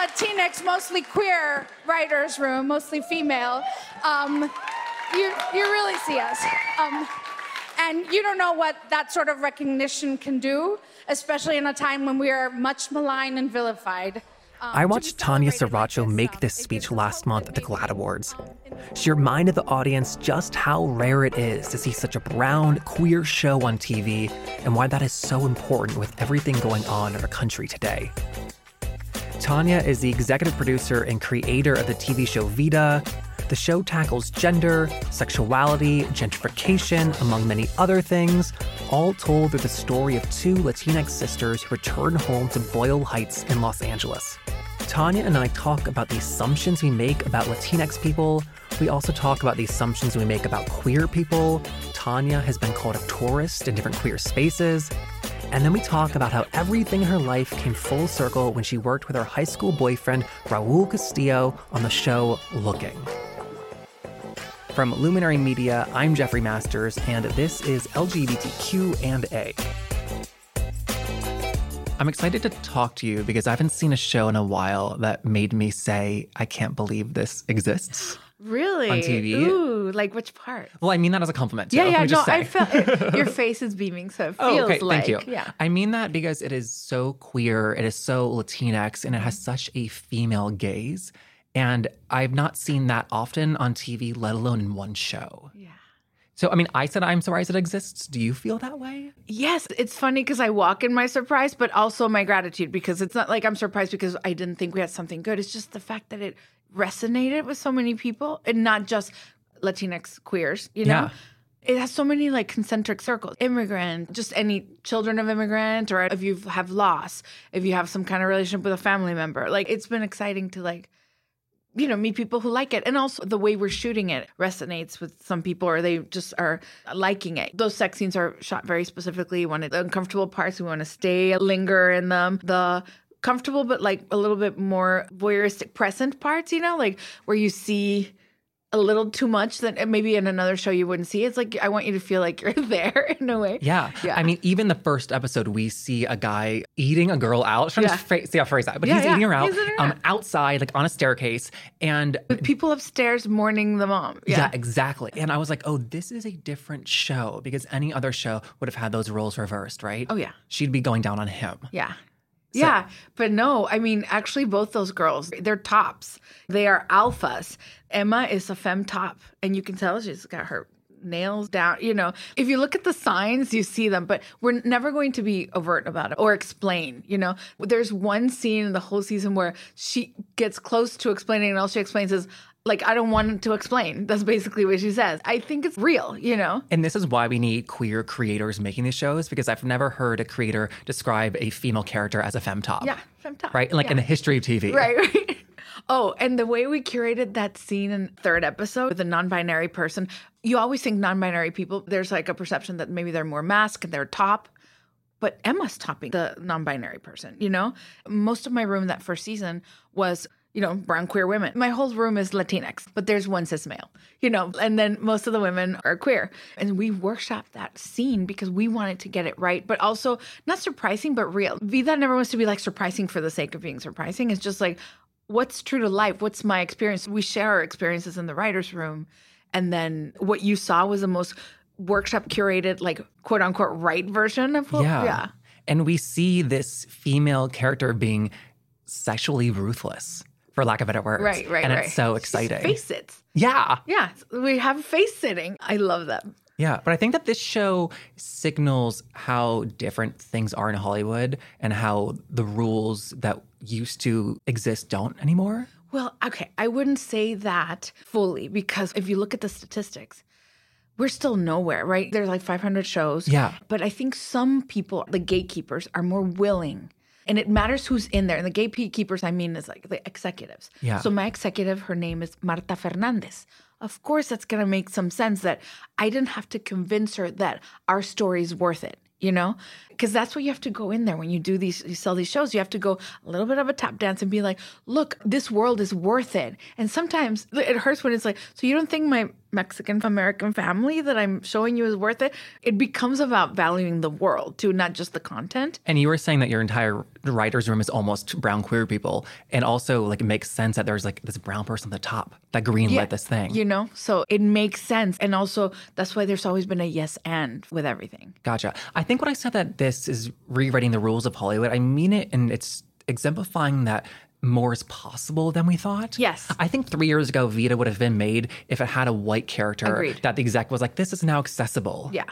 Latinx, mostly queer writers' room, mostly female, you really see us. And you don't know what that sort of recognition can do, especially in a time when we are much maligned and vilified. I watched Tanya Saracho make this speech last month at the GLAAD Awards. She reminded the audience just how rare it is to see such a brown, queer show on TV and why that is so important with everything going on in our country today. Tanya is the executive producer and creator of the TV show Vida. The show tackles gender, sexuality, gentrification, among many other things, all told through the story of two Latinx sisters who return home to Boyle Heights in Los Angeles. Tanya and I talk about the assumptions we make about Latinx people. We also talk about the assumptions we make about queer people. Tanya has been called a tourist in different queer spaces. And then we talk about how everything in her life came full circle when she worked with her high school boyfriend, Raúl Castillo, on the show Looking. From Luminary Media, I'm Jeffrey Masters, and this is LGBTQ and A. I'm excited to talk to you because I haven't seen a show in a while that made me say, I can't believe this exists. Really? On TV. Ooh, like which part? Well, I mean that as a compliment, too. Yeah, no, I felt it. Your face is beaming, so it feels okay, like. Thank you. Yeah. I mean that because it is so queer, it is so Latinx, and it has such a female gaze. And I've not seen that often on TV, let alone in one show. Yeah. So, I mean, I said I'm surprised it exists. Do you feel that way? Yes. It's funny because I walk in my surprise, but also my gratitude, because it's not like I'm surprised because I didn't think we had something good. It's just the fact that it resonated with so many people and not just Latinx queers, you know? Yeah. It has so many like concentric circles. Immigrant, just any children of immigrant, or if you have loss, if you have some kind of relationship with a family member. Like, it's been exciting to meet people who like it. And also the way we're shooting it resonates with some people, or they just are liking it. Those sex scenes are shot very specifically. The uncomfortable parts, we want to stay, linger in them. The comfortable, but like a little bit more voyeuristic present parts, like where you see a little too much that maybe in another show you wouldn't see. It's like, I want you to feel like you're there in a way. Yeah. I mean, even the first episode, we see a guy eating a girl out. I'm trying to see how phrase that, but he's eating her out outside, like on a staircase. And with people upstairs mourning the mom. Yeah, exactly. And I was like, oh, this is a different show, because any other show would have had those roles reversed, right? Oh, yeah. She'd be going down on him. Yeah. So. Yeah, but no, I mean, actually both those girls, they're tops. They are alphas. Emma is a femme top, and you can tell she's got her nails down. If you look at the signs, you see them, but we're never going to be overt about it or explain, There's one scene in the whole season where she gets close to explaining, and all she explains is, like, I don't want to explain. That's basically what she says. I think it's real, And this is why we need queer creators making these shows, because I've never heard a creator describe a female character as a femtop. Yeah, femtop. Right? In the history of TV. Right. Oh, and the way we curated that scene in third episode with a non-binary person, you always think non-binary people, there's like a perception that maybe they're more masked and they're top. But Emma's topping the non-binary person, Most of my room that first season was... brown queer women. My whole room is Latinx, but there's one cis male, and then most of the women are queer. And we workshopped that scene because we wanted to get it right, but also not surprising, but real. Vida never wants to be surprising for the sake of being surprising. It's just what's true to life? What's my experience? We share our experiences in the writer's room. And then what you saw was the most workshop curated, quote unquote, right version of what. Yeah. And we see this female character being sexually ruthless. For lack of better words. Right. And it's so exciting. Face it. Yeah. Yeah. We have face sitting. I love that. Yeah. But I think that this show signals how different things are in Hollywood and how the rules that used to exist don't anymore. Well, okay. I wouldn't say that fully, because if you look at the statistics, we're still nowhere, right? There's 500 shows. Yeah. But I think some people, the gatekeepers, are more willing. And it matters who's in there. And the gatekeepers, I mean, is the executives. Yeah. So my executive, her name is Marta Fernandez. Of course, that's going to make some sense that I didn't have to convince her that our story's worth it, Because that's what you have to go in there when you do these, you sell these shows. You have to go a little bit of a tap dance and be look, this world is worth it. And sometimes it hurts when it's so you don't think my Mexican-American family that I'm showing you is worth it, it becomes about valuing the world, too, not just the content. And you were saying that your entire writer's room is almost brown queer people. And also, like, it makes sense that there's, like, this brown person at the top that greenlit this thing. You know? So it makes sense. And also, that's why there's always been a yes and with everything. Gotcha. I think when I said that this is rewriting the rules of Hollywood, I mean it, and it's exemplifying that more is possible than we thought. Yes. I think 3 years ago, Vida would have been made if it had a white character. Agreed. That the exec was like, this is now accessible. Yeah.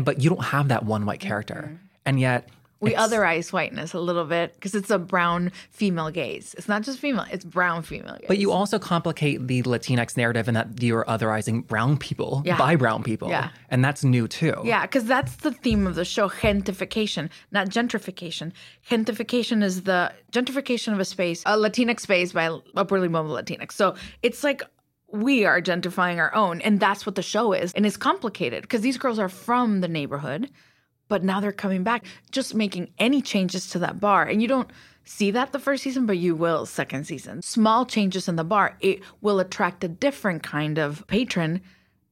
But you don't have that one white character. Mm-hmm. And yet... we otherize whiteness a little bit because it's a brown female gaze. It's not just female, it's brown female gaze. But you also complicate the Latinx narrative in that you're otherizing brown people by brown people. Yeah. And that's new too. Yeah, because that's the theme of the show, gentification, not gentrification. Gentification is the gentrification of a space, a Latinx space by upwardly mobile Latinx. So it's like we are gentrifying our own, and that's what the show is. And it's complicated because these girls are from the neighborhood, but now they're coming back, just making any changes to that bar. And you don't see that the first season, but you will second season. Small changes in the bar, it will attract a different kind of patron.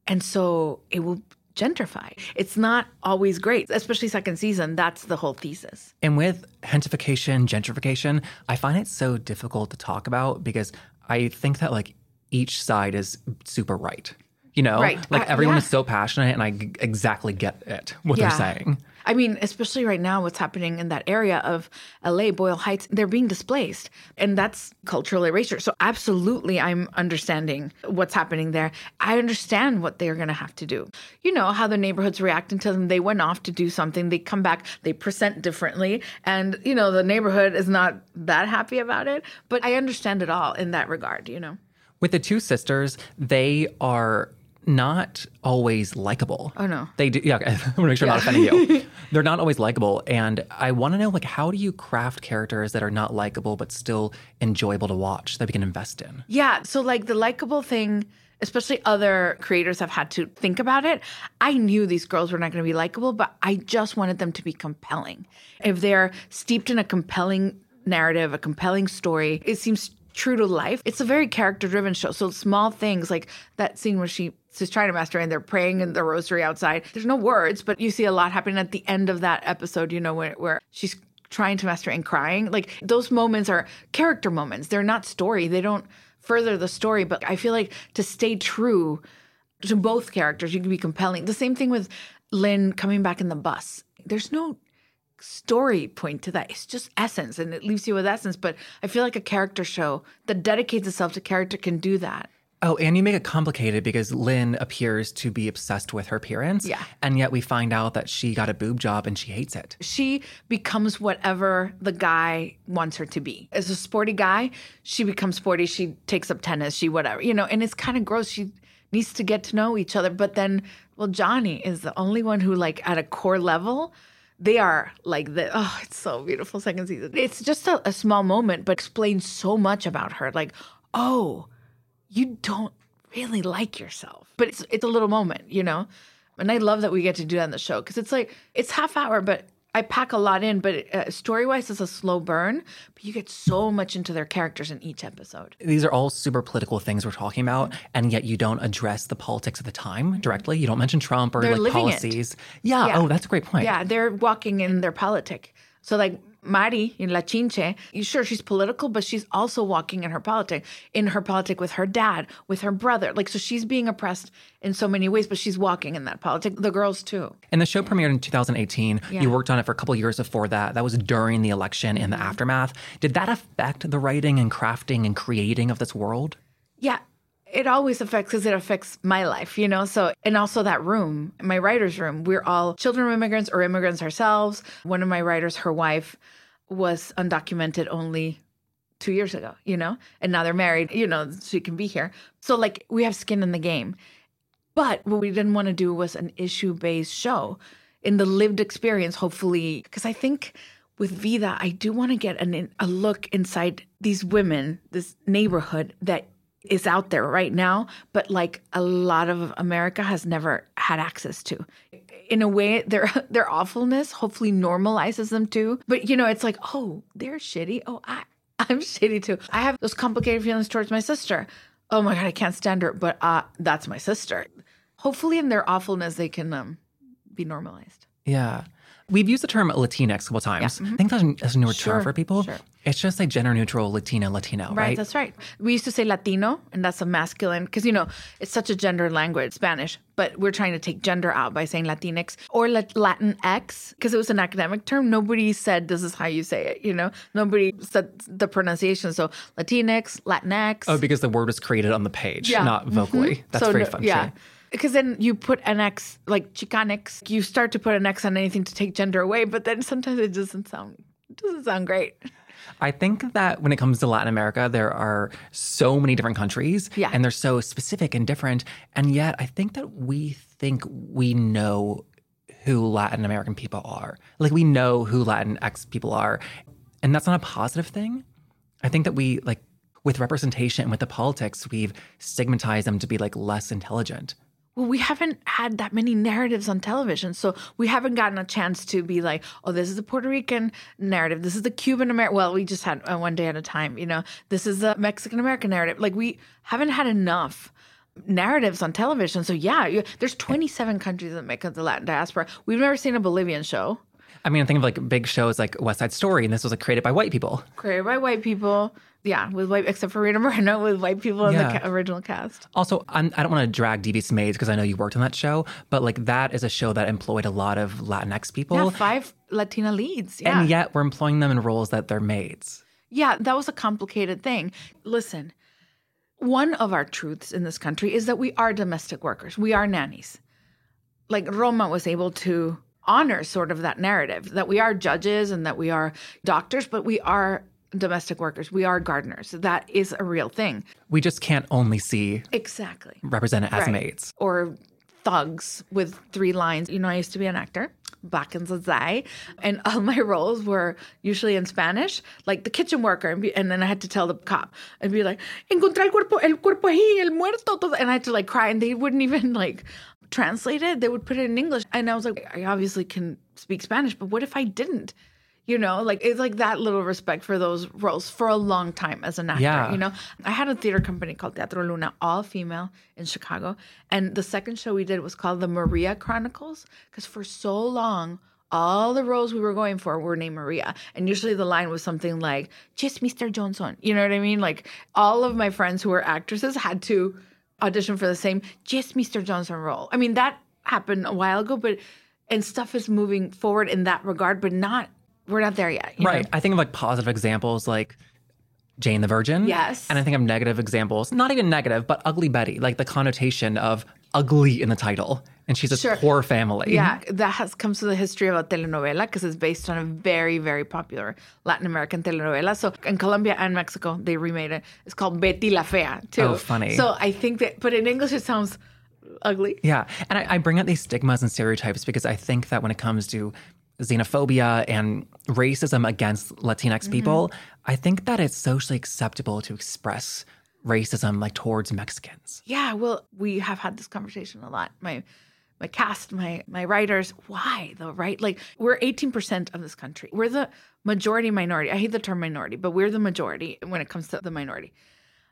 And so it will gentrify. It's not always great, especially second season. That's the whole thesis. And with gentrification, I find it so difficult to talk about because I think that like each side is super right. You know, right. Like everyone is so passionate and I exactly get it, what they're saying. I mean, especially right now, what's happening in that area of LA, Boyle Heights, they're being displaced. And that's cultural erasure. So absolutely, I'm understanding what's happening there. I understand what they're going to have to do. You know, how the neighborhood's reacting to them. They went off to do something. They come back. They present differently. And, you know, the neighborhood is not that happy about it. But I understand it all in that regard, you know. With the two sisters, they are... not always likable. Oh, no. They do. Yeah, okay. I want to make sure I'm not offending you. They're not always likable. And I want to know, like, how do you craft characters that are not likable but still enjoyable to watch that we can invest in? Yeah. So, like, the likable thing, especially other creators have had to think about it. I knew these girls were not going to be likable, but I just wanted them to be compelling. If they're steeped in a compelling narrative, a compelling story, it seems true to life. It's a very character-driven show. So small things like that scene where she's trying to masturbate and they're praying in the rosary outside. There's no words, but you see a lot happening at the end of that episode, you know, where she's trying to masturbate and crying. Like those moments are character moments. They're not story. They don't further the story. But I feel like to stay true to both characters, you can be compelling. The same thing with Lynn coming back in the bus. There's no story point to that. It's just essence, and it leaves you with essence. But I feel like a character show that dedicates itself to character can do that. Oh, and you make it complicated because Lynn appears to be obsessed with her appearance. Yeah. And yet we find out that she got a boob job and she hates it. She becomes whatever the guy wants her to be. As a sporty guy, she becomes sporty. She takes up tennis. She whatever, you know, and it's kind of gross. She needs to get to know each other. But then, well, Johnny is the only one who, like, at a core level, they are like this. Oh, it's so beautiful, second season. It's just a small moment, but explains so much about her. Like, oh, you don't really like yourself. But it's a little moment, you know? And I love that we get to do that on the show because it's like, it's half hour, but I pack a lot in. But story-wise, it's a slow burn, but you get so much into their characters in each episode. These are all super political things we're talking about, and yet you don't address the politics of the time directly. You don't mention Trump or like policies. Yeah. Oh, that's a great point. Yeah, they're walking in their politic. So like... Mari, in La Chinche, sure, she's political, but she's also walking in her politic with her dad, with her brother. Like, so she's being oppressed in so many ways, but she's walking in that politic. The girls, too. And the show premiered in 2018. Yeah. You worked on it for a couple of years before that. That was during the election and the aftermath. Did that affect the writing and crafting and creating of this world? Yeah, it always affects because it affects my life, you know? So, and also that room, my writer's room, we're all children of immigrants or immigrants ourselves. One of my writers, her wife, was undocumented only 2 years ago, you know? And now they're married, you know, so you can be here. So like we have skin in the game. But what we didn't want to do was an issue-based show in the lived experience, hopefully. Because I think with Vida, I do want to get a look inside these women, this neighborhood that is out there right now, but like a lot of America has never had access to. In a way, their awfulness hopefully normalizes them too. But you know, it's like, oh, they're shitty. Oh, I'm shitty too. I have those complicated feelings towards my sister. oh my God, I can't stand her, but that's my sister. Hopefully in their awfulness, they can be normalized. Yeah. We've used the term Latinx a couple times. Yeah. Mm-hmm. I think that's a newer term for people. Sure. It's just like gender neutral Latino, right? That's right. We used to say Latino, and that's a masculine, because, you know, it's such a gender language, Spanish, but we're trying to take gender out by saying Latinx or Latinx, because it was an academic term. Nobody said this is how you say it, you know? Nobody said the pronunciation. So Latinx, Latinx. Oh, because the word was created on the page, not vocally. Mm-hmm. That's so very fun. Yeah. Because then you put an X, like Chicanx, you start to put an X on anything to take gender away, but then sometimes it doesn't sound great. I think that when it comes to Latin America, there are so many different countries, and they're so specific and different, and yet I think that we think we know who Latin American people are. Like, we know who Latinx people are, and that's not a positive thing. I think that we, like, with representation and with the politics, we've stigmatized them to be, like, less intelligent. Well, we haven't had that many narratives on television, so we haven't gotten a chance to be like, oh, this is the Puerto Rican narrative. This is the Cuban-American. Well, we just had One Day at a Time, you know. This is the Mexican-American narrative. Like, we haven't had enough narratives on television. So, there's 27 countries that make up the Latin diaspora. We've never seen a Bolivian show. I mean, I think of, like, big shows like West Side Story, and this was, like, created by white people. Yeah, with white, except for Rita Moreno, with white people in the original cast. Also, I don't want to drag Devious Maids because I know you worked on that show, but, like, that is a show that employed a lot of Latinx people. Yeah, 5 Latina leads. Yeah. And yet we're employing them in roles that they're maids. Yeah, that was a complicated thing. Listen, one of our truths in this country is that we are domestic workers. We are nannies. Like, Roma was able to honor sort of that narrative that we are judges and that we are doctors, but we are domestic workers. We are gardeners. That is a real thing. We just can't only see represented as maids. Or thugs with 3 lines. You know, I used to be an actor back in the day, and all my roles were usually in Spanish, like the kitchen worker. And then I had to tell the cop and be like, encontrar el cuerpo ahí, el muerto. And I had to, like, cry, and they wouldn't even, like, translate it. They would put it in English. And I was like, I obviously can speak Spanish, but what if I didn't? You know, like, it's like that little respect for those roles for a long time as an actor, you know. I had a theater company called Teatro Luna, all female in Chicago. And the second show we did was called The Maria Chronicles, because for so long, all the roles we were going for were named Maria. And usually the line was something like, just Mr. Johnson. You know what I mean? Like, all of my friends who were actresses had to audition for the same just Mr. Johnson role. I mean, that happened a while ago, and stuff is moving forward in that regard, but we're not there yet. Right. Know? I think of, like, positive examples like Jane the Virgin. Yes. And I think of negative examples, not even negative, but Ugly Betty, like the connotation of ugly in the title. And she's a poor family. Yeah. That comes to the history of a telenovela, because it's based on a very, very popular Latin American telenovela. So in Colombia and Mexico, they remade it. It's called Betty La Fea, too. Oh, funny. So I think that, but in English, it sounds ugly. Yeah. And I bring up these stigmas and stereotypes because I think that when it comes to xenophobia and racism against Latinx people, I think that it's socially acceptable to express racism, like, towards Mexicans. Yeah, well, we have had this conversation a lot. My cast, my writers, why though, right? Like, we're 18% of this country. We're the majority minority. I hate the term minority, but we're the majority when it comes to the minority.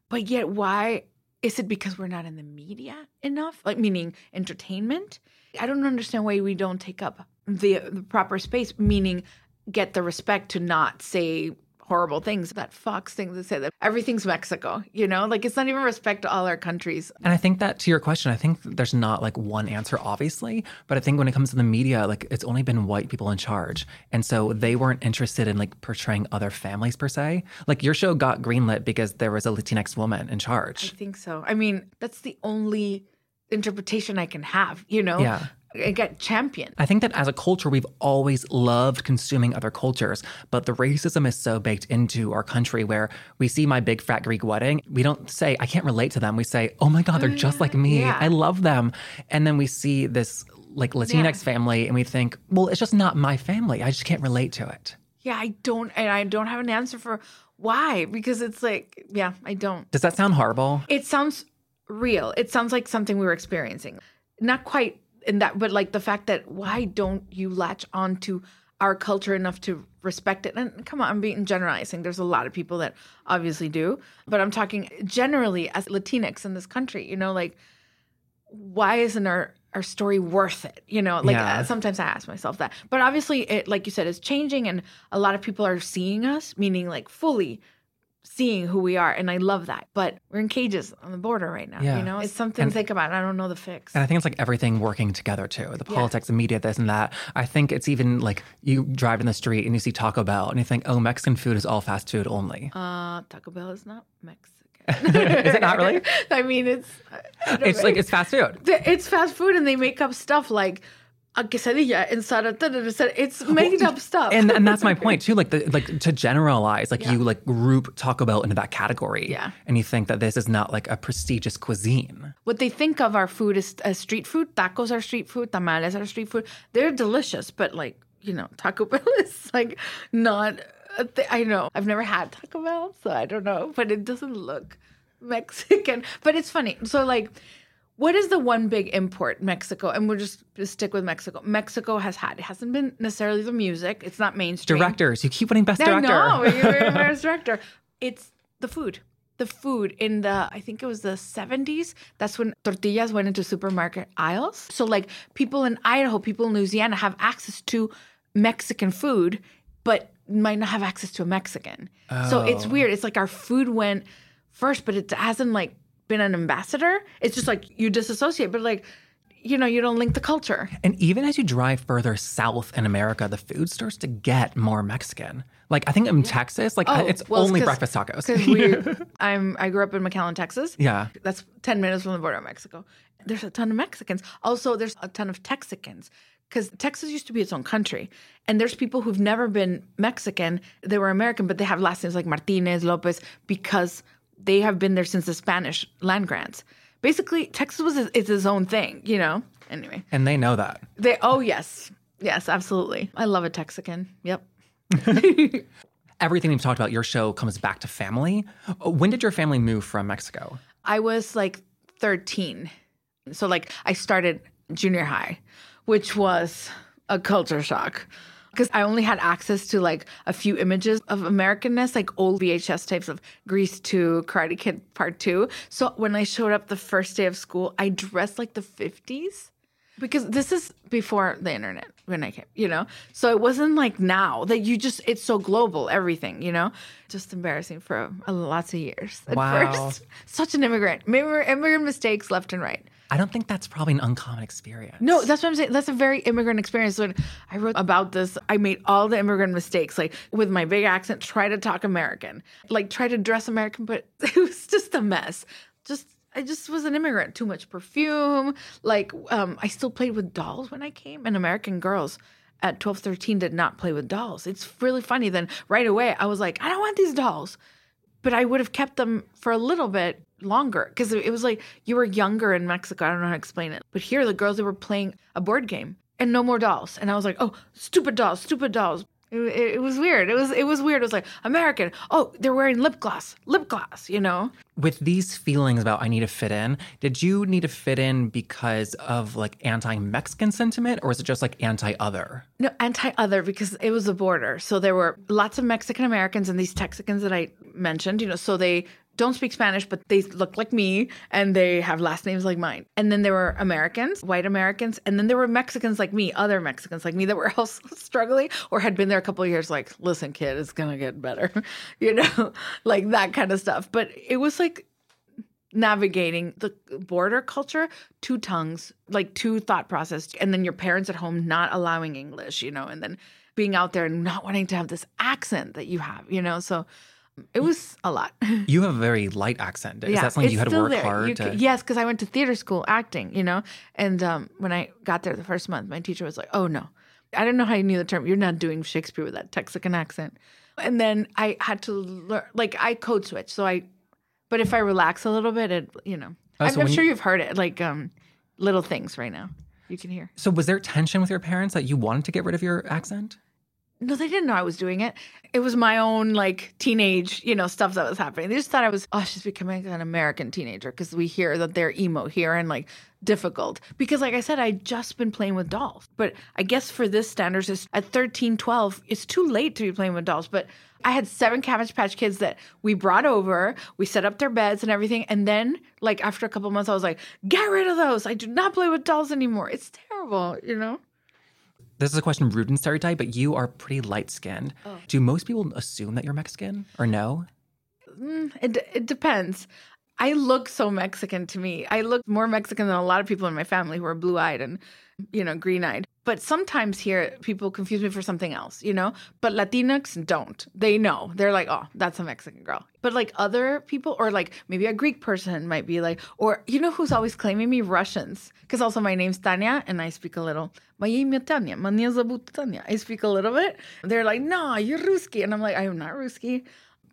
But yet, why is it because we're not in the media enough? Like, meaning entertainment? I don't understand why we don't take up the proper space, meaning get the respect to not say horrible things. That Fox thing that said that everything's Mexico, you know? Like, it's not even respect to all our countries. And I think that, to your question, I think there's not, like, one answer, obviously. But I think when it comes to the media, like, it's only been white people in charge. And so they weren't interested in, like, portraying other families, per se. Like, your show got greenlit because there was a Latinx woman in charge. I think so. I mean, that's the only interpretation I can have, you know? Yeah. It got championed. I think that as a culture, we've always loved consuming other cultures, but the racism is so baked into our country where we see My Big Fat Greek Wedding. We don't say, I can't relate to them. We say, oh my God, they're just like me. Yeah. I love them. And then we see this, like, Latinx family and we think, well, it's just not my family. I just can't relate to it. Yeah, I don't have an answer for why, because it's like, I don't. Does that sound horrible? It sounds real. It sounds like something we were experiencing. Not quite in that, but, like, the fact that why don't you latch on to our culture enough to respect it. And come on, I'm being generalizing. There's a lot of people that obviously do. But I'm talking generally as Latinx in this country, you know, like, why isn't our story worth it? You know, like sometimes I ask myself that. But obviously, it, like you said, is changing. And a lot of people are seeing us, meaning like fully seeing who we are. And I love that. But we're in cages on the border right now. Yeah. You know, it's something to think about. I don't know the fix. And I think it's like everything working together too. The politics, the media, this and that. I think it's even like you drive in the street and you see Taco Bell and you think, oh, Mexican food is all fast food only. Taco Bell is not Mexican. Is it not really? I mean, it's like it's fast food. It's fast food, and they make up stuff like a quesadilla and sarata. It's made up stuff. And that's my point too. Like to generalize, like you like group Taco Bell into that category. Yeah. And you think that this is not like a prestigious cuisine. What they think of our food is as street food. Tacos are street food. Tamales are street food. They're delicious, but like, you know, Taco Bell is like not. I know. I've never had Taco Bell, so I don't know. But it doesn't look Mexican. But it's funny. So, like, what is the one big import Mexico? And we'll just stick with Mexico. Mexico has had. It hasn't been necessarily the music. It's not mainstream. Directors. You keep winning best director. I know. You're best director. It's the food. The food in the, I think it was the 70s, that's when tortillas went into supermarket aisles. So, like, people in Idaho, people in Louisiana have access to Mexican food, but might not have access to a Mexican. Oh. So it's weird. It's like our food went first, but it hasn't like been an ambassador. It's just like you disassociate, but like, you know, you don't link the culture. And even as you drive further south in America, the food starts to get more Mexican. Like, I think in Texas, like it's only breakfast tacos. Because I grew up in McAllen, Texas. Yeah. That's 10 minutes from the border of Mexico. There's a ton of Mexicans. Also, there's a ton of Texicans. Because Texas used to be its own country. And there's people who've never been Mexican. They were American, but they have last names like Martinez, Lopez, because they have been there since the Spanish land grants. Basically, Texas is its own thing, you know? Anyway. And they know that. Yes. Yes, absolutely. I love a Texican. Yep. Everything we've talked about, your show comes back to family. When did your family move from Mexico? I was like 13. So like I started junior high, which was a culture shock because I only had access to like a few images of Americanness, like old VHS tapes of Grease 2, Karate Kid Part 2. So when I showed up the first day of school, I dressed like the 50s because this is before the internet when I came, you know? So it wasn't like now that it's so global, everything, you know? Just embarrassing for lots of years at first. Such an immigrant. Immigrant mistakes left and right. I don't think that's probably an uncommon experience. No, that's what I'm saying. That's a very immigrant experience. When I wrote about this, I made all the immigrant mistakes, like with my big accent, try to talk American, like try to dress American, but it was just a mess. I just was an immigrant. Too much perfume. Like I still played with dolls when I came, and American girls at 12, 13 did not play with dolls. It's really funny. Then right away, I was like, I don't want these dolls. But I would have kept them for a little bit longer because it was like you were younger in Mexico. I don't know how to explain it. But here, the girls, they were playing a board game and no more dolls. And I was like, oh, stupid dolls. It was weird. It was weird. It was like, American. Oh, they're wearing lip gloss, you know? With these feelings about I need to fit in, did you need to fit in because of like anti-Mexican sentiment or is it just like anti-other? No, anti-other because it was a border. So there were lots of Mexican-Americans and these Texicans that I mentioned, you know, so they don't speak Spanish, but they look like me and they have last names like mine. And then there were Americans, white Americans. And then there were Mexicans like me, other Mexicans like me that were also struggling or had been there a couple of years like, listen, kid, it's going to get better, you know, like that kind of stuff. But it was like navigating the border culture, two tongues, like two thought processes. And then your parents at home not allowing English, you know, and then being out there and not wanting to have this accent that you have, you know, so it was a lot. You have a very light accent. Is that something you had to work hard to? Yes, because I went to theater school acting, you know. And when I got there the first month, my teacher was like, oh, no. I don't know how you knew the term. You're not doing Shakespeare with that Texican accent. And then I had to learn. Like, I code switch. But if I relax a little bit, it, you know. I'm sure you've heard it. Like, little things right now you can hear. So was there tension with your parents that you wanted to get rid of your accent? No, they didn't know I was doing it. It was my own, like, teenage, you know, stuff that was happening. They just thought I was, oh, she's becoming an American teenager because we hear that they're emo here and, like, difficult. Because, like I said, I'd just been playing with dolls. But I guess for this standards, it's at 13, 12, it's too late to be playing with dolls. But I had 7 Cabbage Patch Kids that we brought over. We set up their beds and everything. And then, like, after a couple months, I was like, get rid of those. I do not play with dolls anymore. It's terrible, you know? This is a question rooted in stereotype, but you are pretty light-skinned. Oh. Do most people assume that you're Mexican or no? It depends. I look so Mexican to me. I look more Mexican than a lot of people in my family who are blue-eyed and, you know, green-eyed. But sometimes here, people confuse me for something else, you know? But Latinx don't. They know. They're like, oh, that's a Mexican girl. But, like, other people, or, like, maybe a Greek person might be like, or, you know who's always claiming me? Russians. Because also my name's Tanya, and I speak a little. I speak a little bit. They're like, no, you're Ruski. And I'm like, I am not Ruski.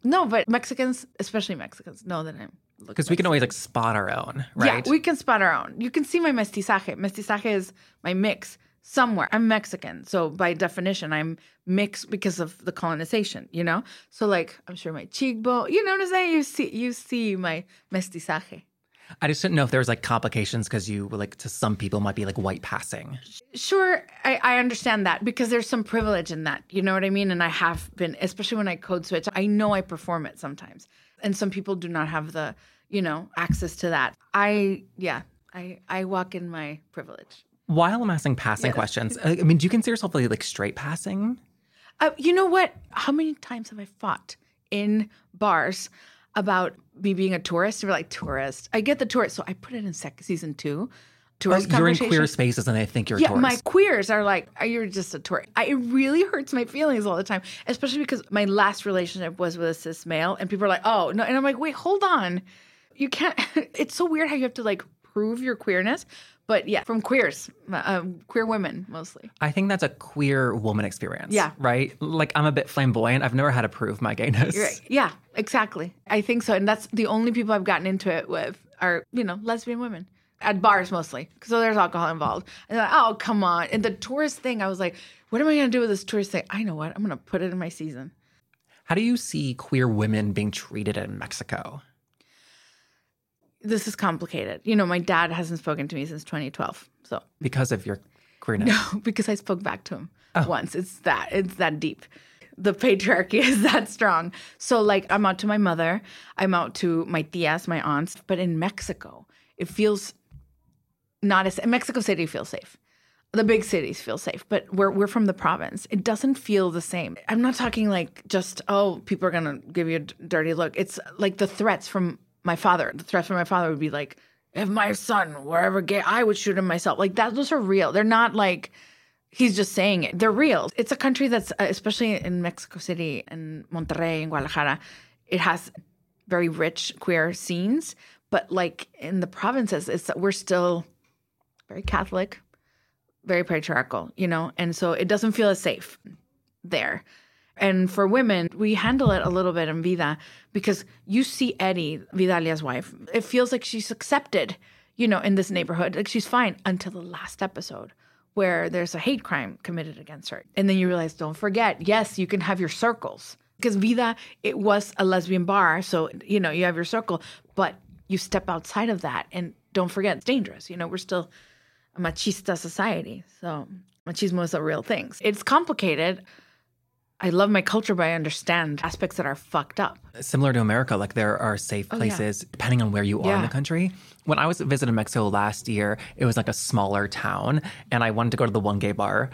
No, but Mexicans, especially Mexicans, know that I'm. Because we can always, like, spot our own, right? Yeah, we can spot our own. You can see my mestizaje. Mestizaje is my mix somewhere. I'm Mexican. So by definition, I'm mixed because of the colonization, you know? So, like, I'm sure my cheekbone, you know what I'm saying? You see my mestizaje. I just didn't know if there was, like, complications because you were, like, to some people might be, like, white passing. Sure, I understand that because there's some privilege in that. You know what I mean? And I have been, especially when I code switch, I know I perform it sometimes. And some people do not have the, you know, access to that. I walk in my privilege. While I'm asking passing questions, I mean, do you consider yourself, like, straight passing? You know what? How many times have I fought in bars about me being a tourist? They were like, tourist. I get the tourist. So I put it in season 2. Tourist you're in queer spaces and I think you're a tourist. Yeah, my queers are like, you're just a tourist. It really hurts my feelings all the time, especially because my last relationship was with a cis male and people are like, oh, no. And I'm like, wait, hold on. You can't. It's so weird how you have to, like, prove your queerness. But yeah, from queers, queer women mostly. I think that's a queer woman experience. Yeah. Right? Like, I'm a bit flamboyant. I've never had to prove my gayness. Right. Yeah, exactly. I think so. And that's the only people I've gotten into it with are, you know, lesbian women. At bars mostly, so there's alcohol involved. And like, oh, come on. And the tourist thing, I was like, what am I going to do with this tourist thing? I know what. I'm going to put it in my season. How do you see queer women being treated in Mexico? This is complicated. You know, my dad hasn't spoken to me since 2012. So because of your queerness? No, because I spoke back to him once. It's that deep. The patriarchy is that strong. So, like, I'm out to my mother. I'm out to my tías, my aunts. But in Mexico, it feels... Mexico City feels safe. The big cities feel safe, but we're from the province. It doesn't feel the same. I'm not talking like just, oh, people are going to give you a dirty look. It's like the threats from my father. The threats from my father would be like, if my son were ever gay, I would shoot him myself. Like, those are real. They're not like, he's just saying it. They're real. It's a country that's, especially in Mexico City and Monterrey and Guadalajara, it has very rich queer scenes. But, like, in the provinces, we're still... very Catholic, very patriarchal, you know? And so it doesn't feel as safe there. And for women, we handle it a little bit in Vida because you see Eddie, Vidalia's wife. It feels like she's accepted, you know, in this neighborhood. Like, she's fine until the last episode where there's a hate crime committed against her. And then you realize, don't forget, yes, you can have your circles. Because Vida, it was a lesbian bar, so, you know, you have your circle. But you step outside of that and don't forget, it's dangerous. You know, we're still... machista society. So machismo is a real thing. It's complicated. I love my culture, but I understand aspects that are fucked up. Similar to America, like, there are safe places depending on where you are in the country. When I was visiting Mexico last year, it was like a smaller town and I wanted to go to the one gay bar.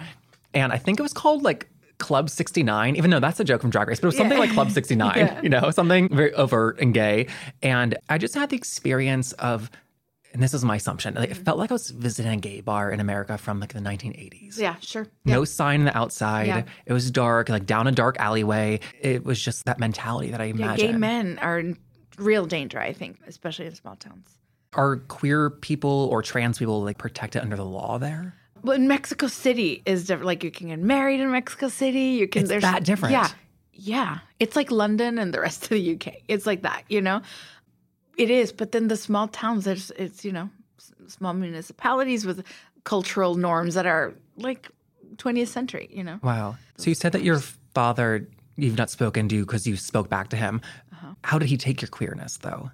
And I think it was called like Club 69, even though that's a joke from Drag Race, but it was something like Club 69, you know, something very overt and gay. And I just had the experience of... and this is my assumption, like, it felt like I was visiting a gay bar in America from, like, the 1980s. Yeah, sure. Yeah. No sign on the outside. Yeah. It was dark, like, down a dark alleyway. It was just that mentality that I imagine. Gay men are in real danger, I think, especially in small towns. Are queer people or trans people, like, protected under the law there? Well, in Mexico City is different. Like, you can get married in Mexico City. It's that different. Yeah, yeah. It's like London and the rest of the UK. It's like that, you know? It is, but then the small towns, it's, you know, small municipalities with cultural norms that are, like, 20th century, you know. Wow. So you said that your father, you've not spoken to because you spoke back to him. Uh-huh. How did he take your queerness, though?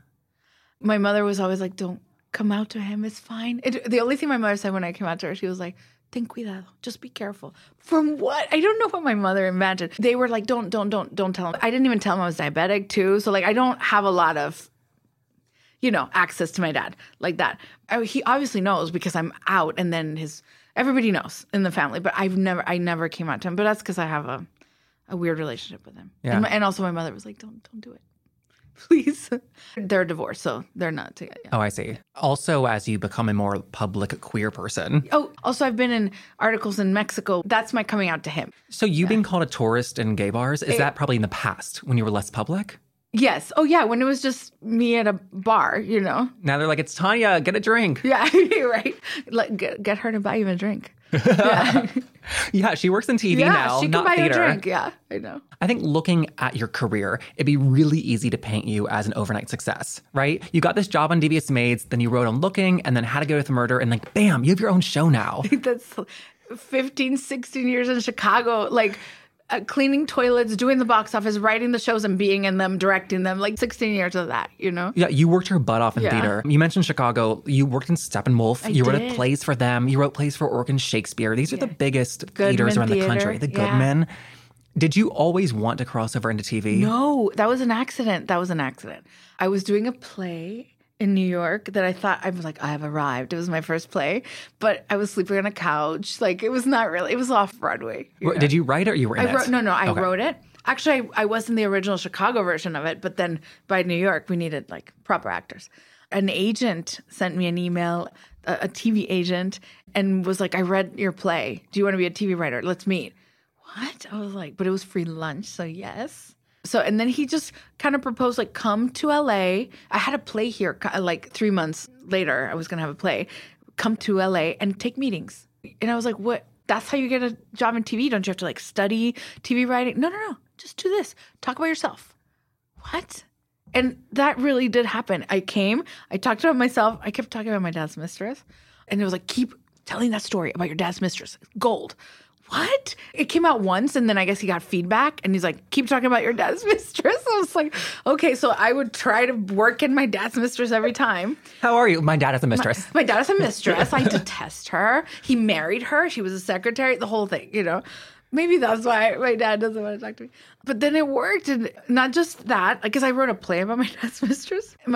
My mother was always like, don't come out to him. It's fine. The only thing my mother said when I came out to her, she was like, ten cuidado. Just be careful. From what? I don't know what my mother imagined. They were like, don't tell him. I didn't even tell him I was diabetic, too. So, like, I don't have a lot of, you know, access to my dad like that. He obviously knows because I'm out, and then everybody knows in the family. But I never came out to him. But that's because I have a weird relationship with him. Yeah. And also my mother was like, don't do it. Please. They're divorced, so they're not together. Yeah. Oh, I see. Also, as you become a more public queer person. Oh, also I've been in articles in Mexico. That's my coming out to him. So you being called a tourist in gay bars, is that probably in the past when you were less public? Yes. Oh, yeah, when it was just me at a bar, you know. Now they're like, it's Tanya, get a drink. Yeah, right. Like, get her to buy you a drink. Yeah. Yeah, she works in TV now, not theater. Yeah, she can buy you a drink. Yeah, I know. I think looking at your career, it'd be really easy to paint you as an overnight success, right? You got this job on Devious Maids, then you wrote on Looking, and then How to Get Away with Murder, and like, bam, you have your own show now. That's 15, 16 years in Chicago, like cleaning toilets, doing the box office, writing the shows and being in them, directing them, like 16 years of that, you know? Yeah, you worked your butt off in theater. You mentioned Chicago. You worked in Steppenwolf. You wrote plays for them. You wrote plays for Oregon Shakespeare. These are the biggest Goodman theaters around the country. The Goodman. Did you always want to cross over into TV? No, that was an accident. I was doing a play in New York that I have arrived. It was my first play, but I was sleeping on a couch. Like, it was not really, it was off Broadway. Did you write it or you were in it? I wrote it. Actually, I was in the original Chicago version of it, but then by New York, we needed like proper actors. An agent sent me an email, a TV agent, and was like, I read your play. Do you want to be a TV writer? Let's meet. What? I was like, but it was free lunch, so yes. So, and then he just kind of proposed, like, come to L.A. I had a play here, like, 3 months later. I was going to have a play. Come to L.A. and take meetings. And I was like, what? That's how you get a job in TV? Don't you have to, like, study TV writing? No. Just do this. Talk about yourself. What? And that really did happen. I came. I talked about myself. I kept talking about my dad's mistress. And it was like, keep telling that story about your dad's mistress. Gold. What? It came out once, and then I guess he got feedback, and he's like, keep talking about your dad's mistress. I was like, okay, so I would try to work in my dad's mistress every time. How are you? My dad is a mistress. My dad is a mistress. I detest her. He married her. She was a secretary. The whole thing, you know. Maybe that's why my dad doesn't want to talk to me. But then it worked, and not just that, because I wrote a play about my dad's mistress, and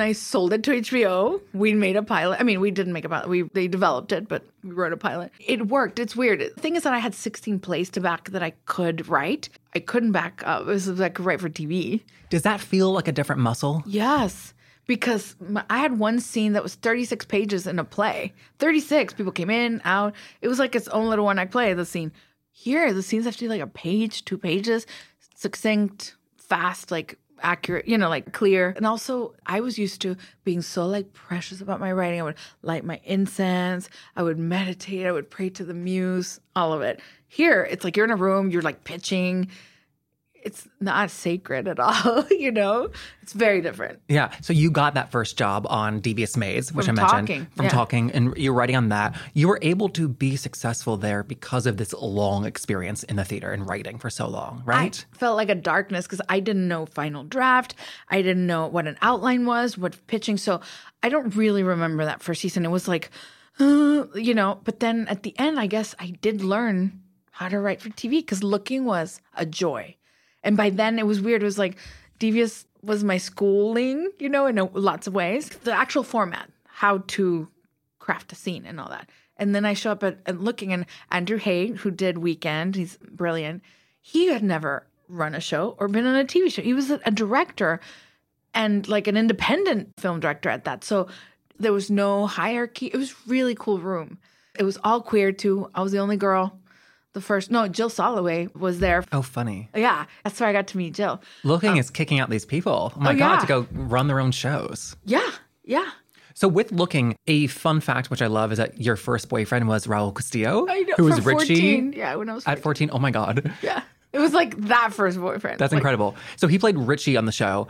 I sold it to HBO. We made a pilot. I mean, we didn't make a pilot. They developed it, but we wrote a pilot. It worked. It's weird. The thing is that I had 16 plays to back that I could write. I couldn't back up. It was like write for TV. Does that feel like a different muscle? Yes, because I had one scene that was 36 pages in a play. 36. People came in, out. It was like its own little one-act play, the scene. Here, the scenes have to be like a page, 2 pages, succinct, fast, like accurate, you know, like clear. And also, I was used to being so like precious about my writing. I would light my incense. I would meditate. I would pray to the muse, all of it. Here, it's like you're in a room, you're like pitching. It's not sacred at all, you know? It's very different. Yeah. So you got that first job on Devious Maids, which I mentioned. From talking. And you're writing on that. You were able to be successful there because of this long experience in the theater and writing for so long, right? I felt like a darkness because I didn't know final draft. I didn't know what an outline was, what pitching. So I don't really remember that first season. It was like, you know, but then at the end, I guess I did learn how to write for TV because Looking was a joy. And by then, it was weird. It was like, Devious was my schooling, you know, in lots of ways. The actual format, how to craft a scene and all that. And then I show up at Looking, and Andrew Hay, who did Weekend, he's brilliant. He had never run a show or been on a TV show. He was a director and like an independent film director at that. So there was no hierarchy. It was really cool room. It was all queer, too. I was the only girl. Jill Soloway was there. Oh, funny. Yeah, that's where I got to meet Jill. Looking is kicking out these people. Oh, my God, to go run their own shows. Yeah. So with Looking, a fun fact, which I love, is that your first boyfriend was Raúl Castillo, who was Richie. 14. Yeah, when I was 14. At 14, oh my God. Yeah, it was like that first boyfriend. That's like, incredible. So he played Richie on the show.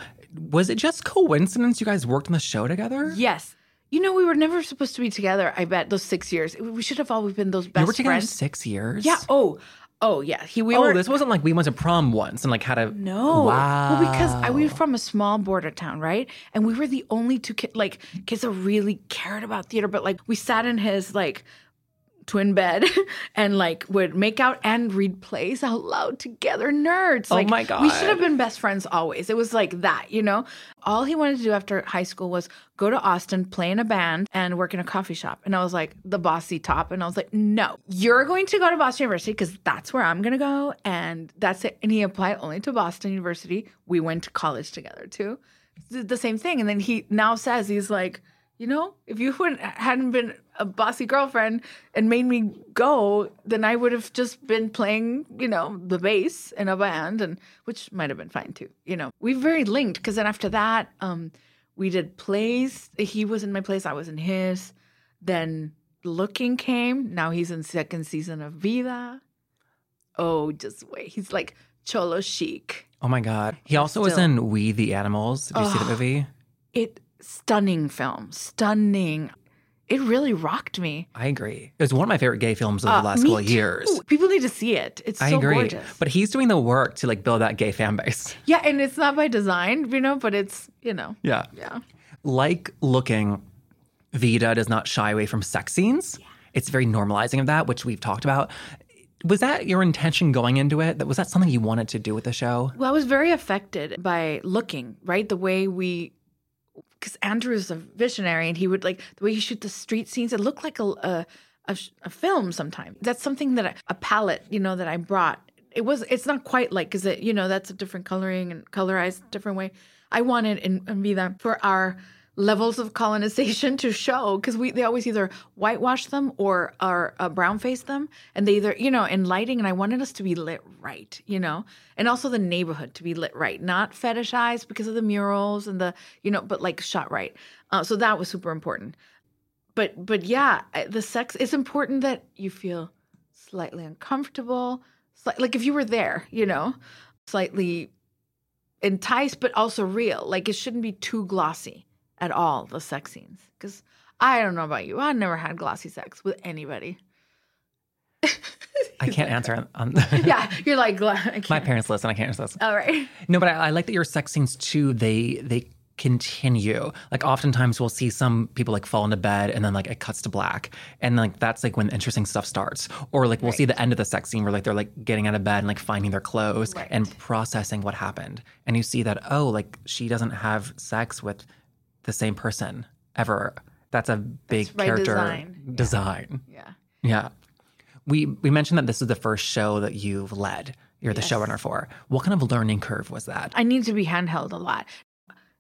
Was it just coincidence you guys worked on the show together? Yes. You know, we were never supposed to be together, I bet, those 6 years. We should have always been those best friends. You were together friends. 6 years? Yeah. Oh, yeah. This wasn't like we went to prom once and like had a... No. Wow. Well, because we were from a small border town, right? And we were the only two kids that really cared about theater. But like we sat in his like twin bed and like would make out and read plays out loud together, nerds. Like, oh my God. We should have been best friends always. It was like that, you know? All he wanted to do after high school was go to Austin, play in a band, and work in a coffee shop. And I was like, the bossy top. And I was like, no, you're going to go to Boston University because that's where I'm going to go. And that's it. And he applied only to Boston University. We went to college together too. The same thing. And then he now says, he's like, you know, if you hadn't been a bossy girlfriend and made me go, then I would have just been playing, you know, the bass in a band, and which might have been fine too. You know, we very linked because then after that, we did plays. He was in my place, I was in his. Then Looking came. Now he's in second season of Vida. Oh, just wait. He's like cholo chic. Oh my God. He also was in We the Animals. Did you see the movie? Stunning film. Stunning. It really rocked me. I agree. It was one of my favorite gay films of the last couple of years. People need to see it. It's so gorgeous. But he's doing the work to like build that gay fan base. Yeah, and it's not by design, you know, but it's, you know. Yeah. Yeah. Like Looking, Vida does not shy away from sex scenes. Yeah. It's very normalizing of that, which we've talked about. Was that your intention going into it? Was that something you wanted to do with the show? Well, I was very affected by Looking, right? The way because Andrew is a visionary, and he would like the way he shoot the street scenes. It looked like a film sometimes. That's something that a palette, you know, that I brought. It's not quite like, because it, you know, that's a different coloring and colorized different way. I wanted in Vida for our levels of colonization to show, because they always either whitewash them or are brown face them, and they either, you know, in lighting, and I wanted us to be lit right, you know, and also the neighborhood to be lit right, not fetishized because of the murals and the, you know, but like shot right. So that was super important. But yeah, the sex, it's important that you feel slightly uncomfortable, like if you were there, you know, slightly enticed, but also real. Like it shouldn't be too glossy at all, the sex scenes. Because I don't know about you, I never had glossy sex with anybody. I can't answer. Yeah, you're like, my parents listen, I can't answer this. All right. No, but I like that your sex scenes too, they continue. Like oftentimes we'll see some people like fall into bed and then like it cuts to black. And like that's like when interesting stuff starts. Or like we'll see the end of the sex scene where like they're like getting out of bed and like finding their clothes and processing what happened. And you see that, oh, like she doesn't have sex with the same person ever. That's a big character design. Yeah. We mentioned that this is the first show that you've led. You're the showrunner for. What kind of learning curve was that? I need to be handheld a lot.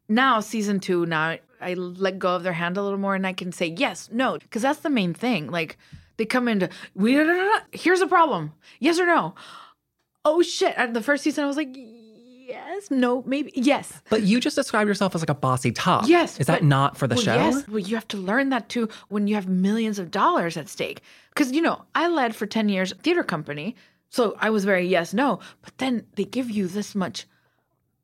Now, season 2, now I let go of their hand a little more and I can say yes, no, because that's the main thing. Like they come into, here's a problem. Yes or no? Oh shit. At the first season I was like, yes, no, maybe, yes. But you just described yourself as like a bossy top. Yes. Is that not for the show? Yes. Well, you have to learn that too when you have millions of dollars at stake. Because, you know, I led for 10 years a theater company, so I was very yes, no. But then they give you this much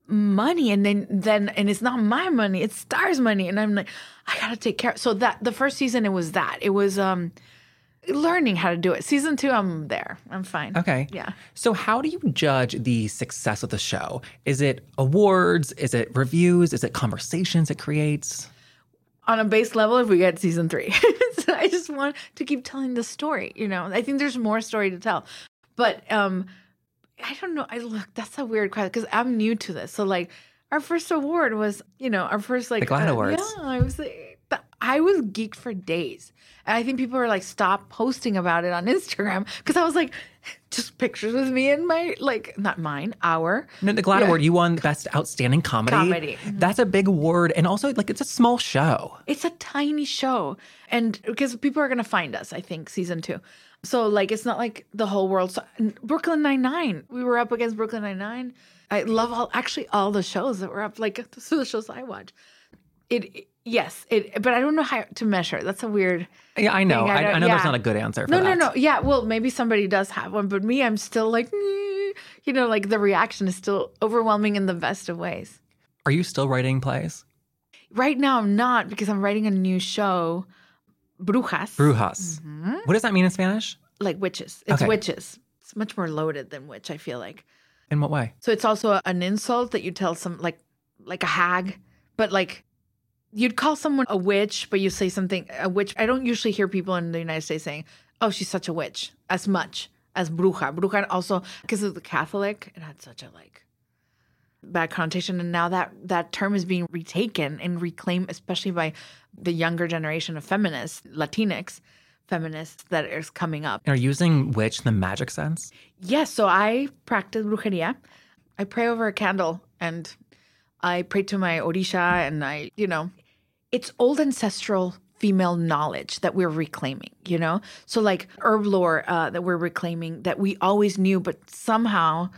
money, and then and it's not my money, it's Starz money. And I'm like, I got to take care. So that the first season, it was that. It was learning how to do it. Season 2, I'm there. I'm fine. Okay. Yeah. So how do you judge the success of the show? Is it awards? Is it reviews? Is it conversations it creates? On a base level, if we get season 3. So I just want to keep telling the story, you know. I think there's more story to tell. But I don't know. That's a weird question because I'm new to this. So like our first award was, you know, our first like the GLAAD Awards. Yeah, I was like, I was geeked for days. And I think people were like, stop posting about it on Instagram. Because I was like, just pictures with me and my, like, not mine, our. No, the GLAAD Award, you won Best Outstanding Comedy. Mm-hmm. That's a big award. And also, like, it's a small show. It's a tiny show. And because people are going to find us, I think, season 2. So, like, it's not like the whole world. So, Brooklyn Nine-Nine. We were up against Brooklyn Nine-Nine. I love all the shows that were up. Like, those are the shows I watch. Yes, but I don't know how to measure. That's a weird thing. Yeah, I know. I know there's not a good answer for that. No. Yeah, well, maybe somebody does have one, but me, I'm still like, you know, like the reaction is still overwhelming in the best of ways. Are you still writing plays? Right now I'm not, because I'm writing a new show, Brujas. Brujas. Mm-hmm. What does that mean in Spanish? Like witches. It's okay. Witches. It's much more loaded than witch, I feel like. In what way? So it's also an insult that you tell some, like a hag, but like you'd call someone a witch, but you say something, a witch. I don't usually hear people in the United States saying, oh, she's such a witch, as much as bruja. Bruja also, because of the Catholic, it had such a like bad connotation. And now that term is being retaken and reclaimed, especially by the younger generation of feminists, Latinx feminists that is coming up. And are using witch in the magic sense? Yes. Yeah, so I practice brujeria. I pray over a candle and I pray to my Orisha, and I, you know, it's old ancestral female knowledge that we're reclaiming, you know? So like herb lore that we're reclaiming that we always knew, but somehow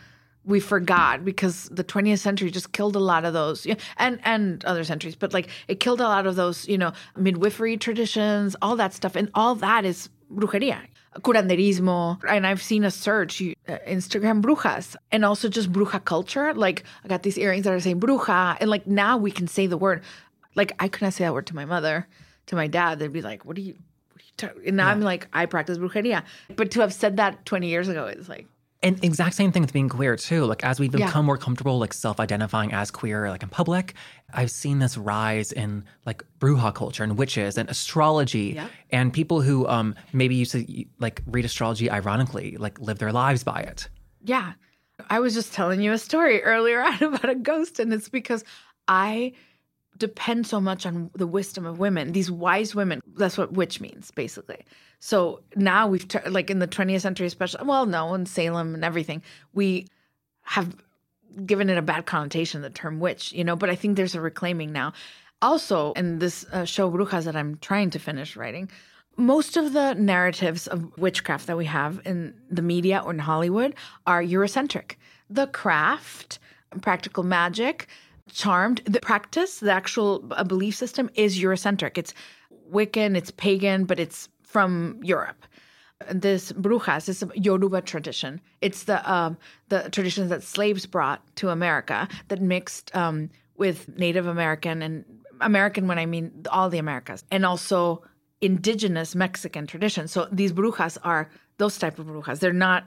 we forgot because the 20th century just killed a lot of those, and other centuries, but like it killed a lot of those, you know, midwifery traditions, all that stuff. And all that is brujeria, curanderismo. And I've seen a search, Instagram brujas, and also just bruja culture. Like I got these earrings that are saying bruja, and like now we can say the word. Like I couldn't say that word to my mother, to my dad. They'd be like, what are you talking? And now I'm like, I practice brujeria. But to have said that 20 years ago is like, and exact same thing with being queer, too. Like, as we become more comfortable, like, self-identifying as queer, like, in public, I've seen this rise in, like, bruja culture and witches and astrology and people who maybe used to, like, read astrology ironically, like, live their lives by it. Yeah. I was just telling you a story earlier on about a ghost, and it's because I depend so much on the wisdom of women, these wise women. That's what witch means, basically. So now we've, like in the 20th century especially, well, no, in Salem and everything, we have given it a bad connotation, the term witch, you know, but I think there's a reclaiming now. Also, in this show, Brujas, that I'm trying to finish writing, most of the narratives of witchcraft that we have in the media or in Hollywood are Eurocentric. The Craft, Practical Magic, Charmed, the practice, the actual belief system is Eurocentric. It's Wiccan, it's pagan, but it's from Europe. This Brujas is a Yoruba tradition. It's the traditions that slaves brought to America that mixed with Native American, and American when I mean all the Americas, and also indigenous Mexican traditions. So these Brujas are those type of Brujas. They're not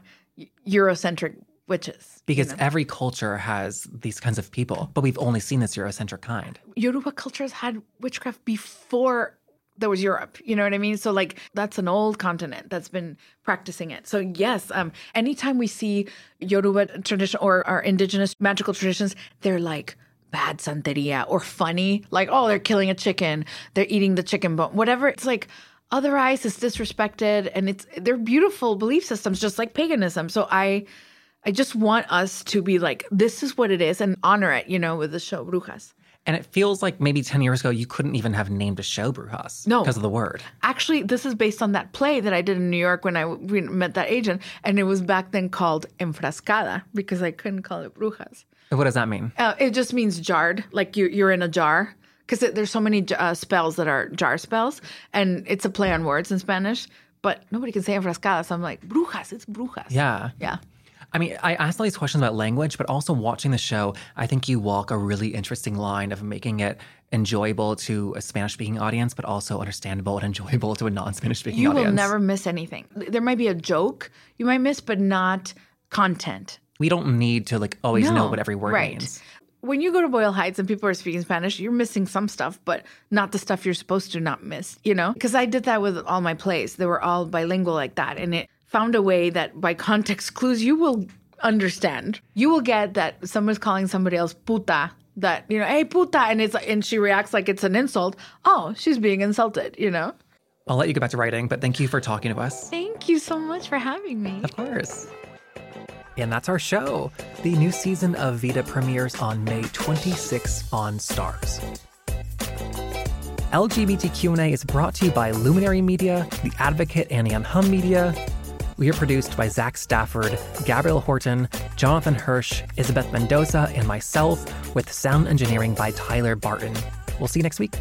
Eurocentric witches. Because every culture has these kinds of people, but we've only seen this Eurocentric kind. Yoruba cultures had witchcraft before there was Europe. You know what I mean? So like that's an old continent that's been practicing it. So yes, anytime we see Yoruba tradition or our indigenous magical traditions, they're like bad santeria or funny. Like, oh, they're killing a chicken. They're eating the chicken bone. Whatever. It's like otherwise it's disrespected, and they're beautiful belief systems, just like paganism. So I just want us to be like, this is what it is, and honor it, you know, with the show Brujas. And it feels like maybe 10 years ago, you couldn't even have named a show Brujas because of the word. Actually, this is based on that play that I did in New York when I met that agent. And it was back then called Enfrascada because I couldn't call it Brujas. What does that mean? It just means jarred, like you're in a jar. Because there's so many spells that are jar spells. And it's a play on words in Spanish. But nobody can say Enfrascada. So I'm like, Brujas, it's Brujas. Yeah. Yeah. I mean, I asked all these questions about language, but also watching the show, I think you walk a really interesting line of making it enjoyable to a Spanish-speaking audience, but also understandable and enjoyable to a non-Spanish-speaking audience. You will never miss anything. There might be a joke you might miss, but not content. We don't need to like always know what every word means. When you go to Boyle Heights and people are speaking Spanish, you're missing some stuff, but not the stuff you're supposed to not miss, you know? Because I did that with all my plays. They were all bilingual like that, and it found a way that by context clues, you will understand. You will get that someone's calling somebody else puta, that, you know, hey, puta, and it's and she reacts like it's an insult. Oh, she's being insulted, you know? I'll let you get back to writing, but thank you for talking to us. Thank you so much for having me. Of course. And that's our show. The new season of Vida premieres on May 26th on Starz. LGBTQ and A is brought to you by Luminary Media, The Advocate, and Yan Hum Media. We are produced by Zach Stafford, Gabrielle Horton, Jonathan Hirsch, Isabeth Mendoza, and myself, with sound engineering by Tyler Barton. We'll see you next week.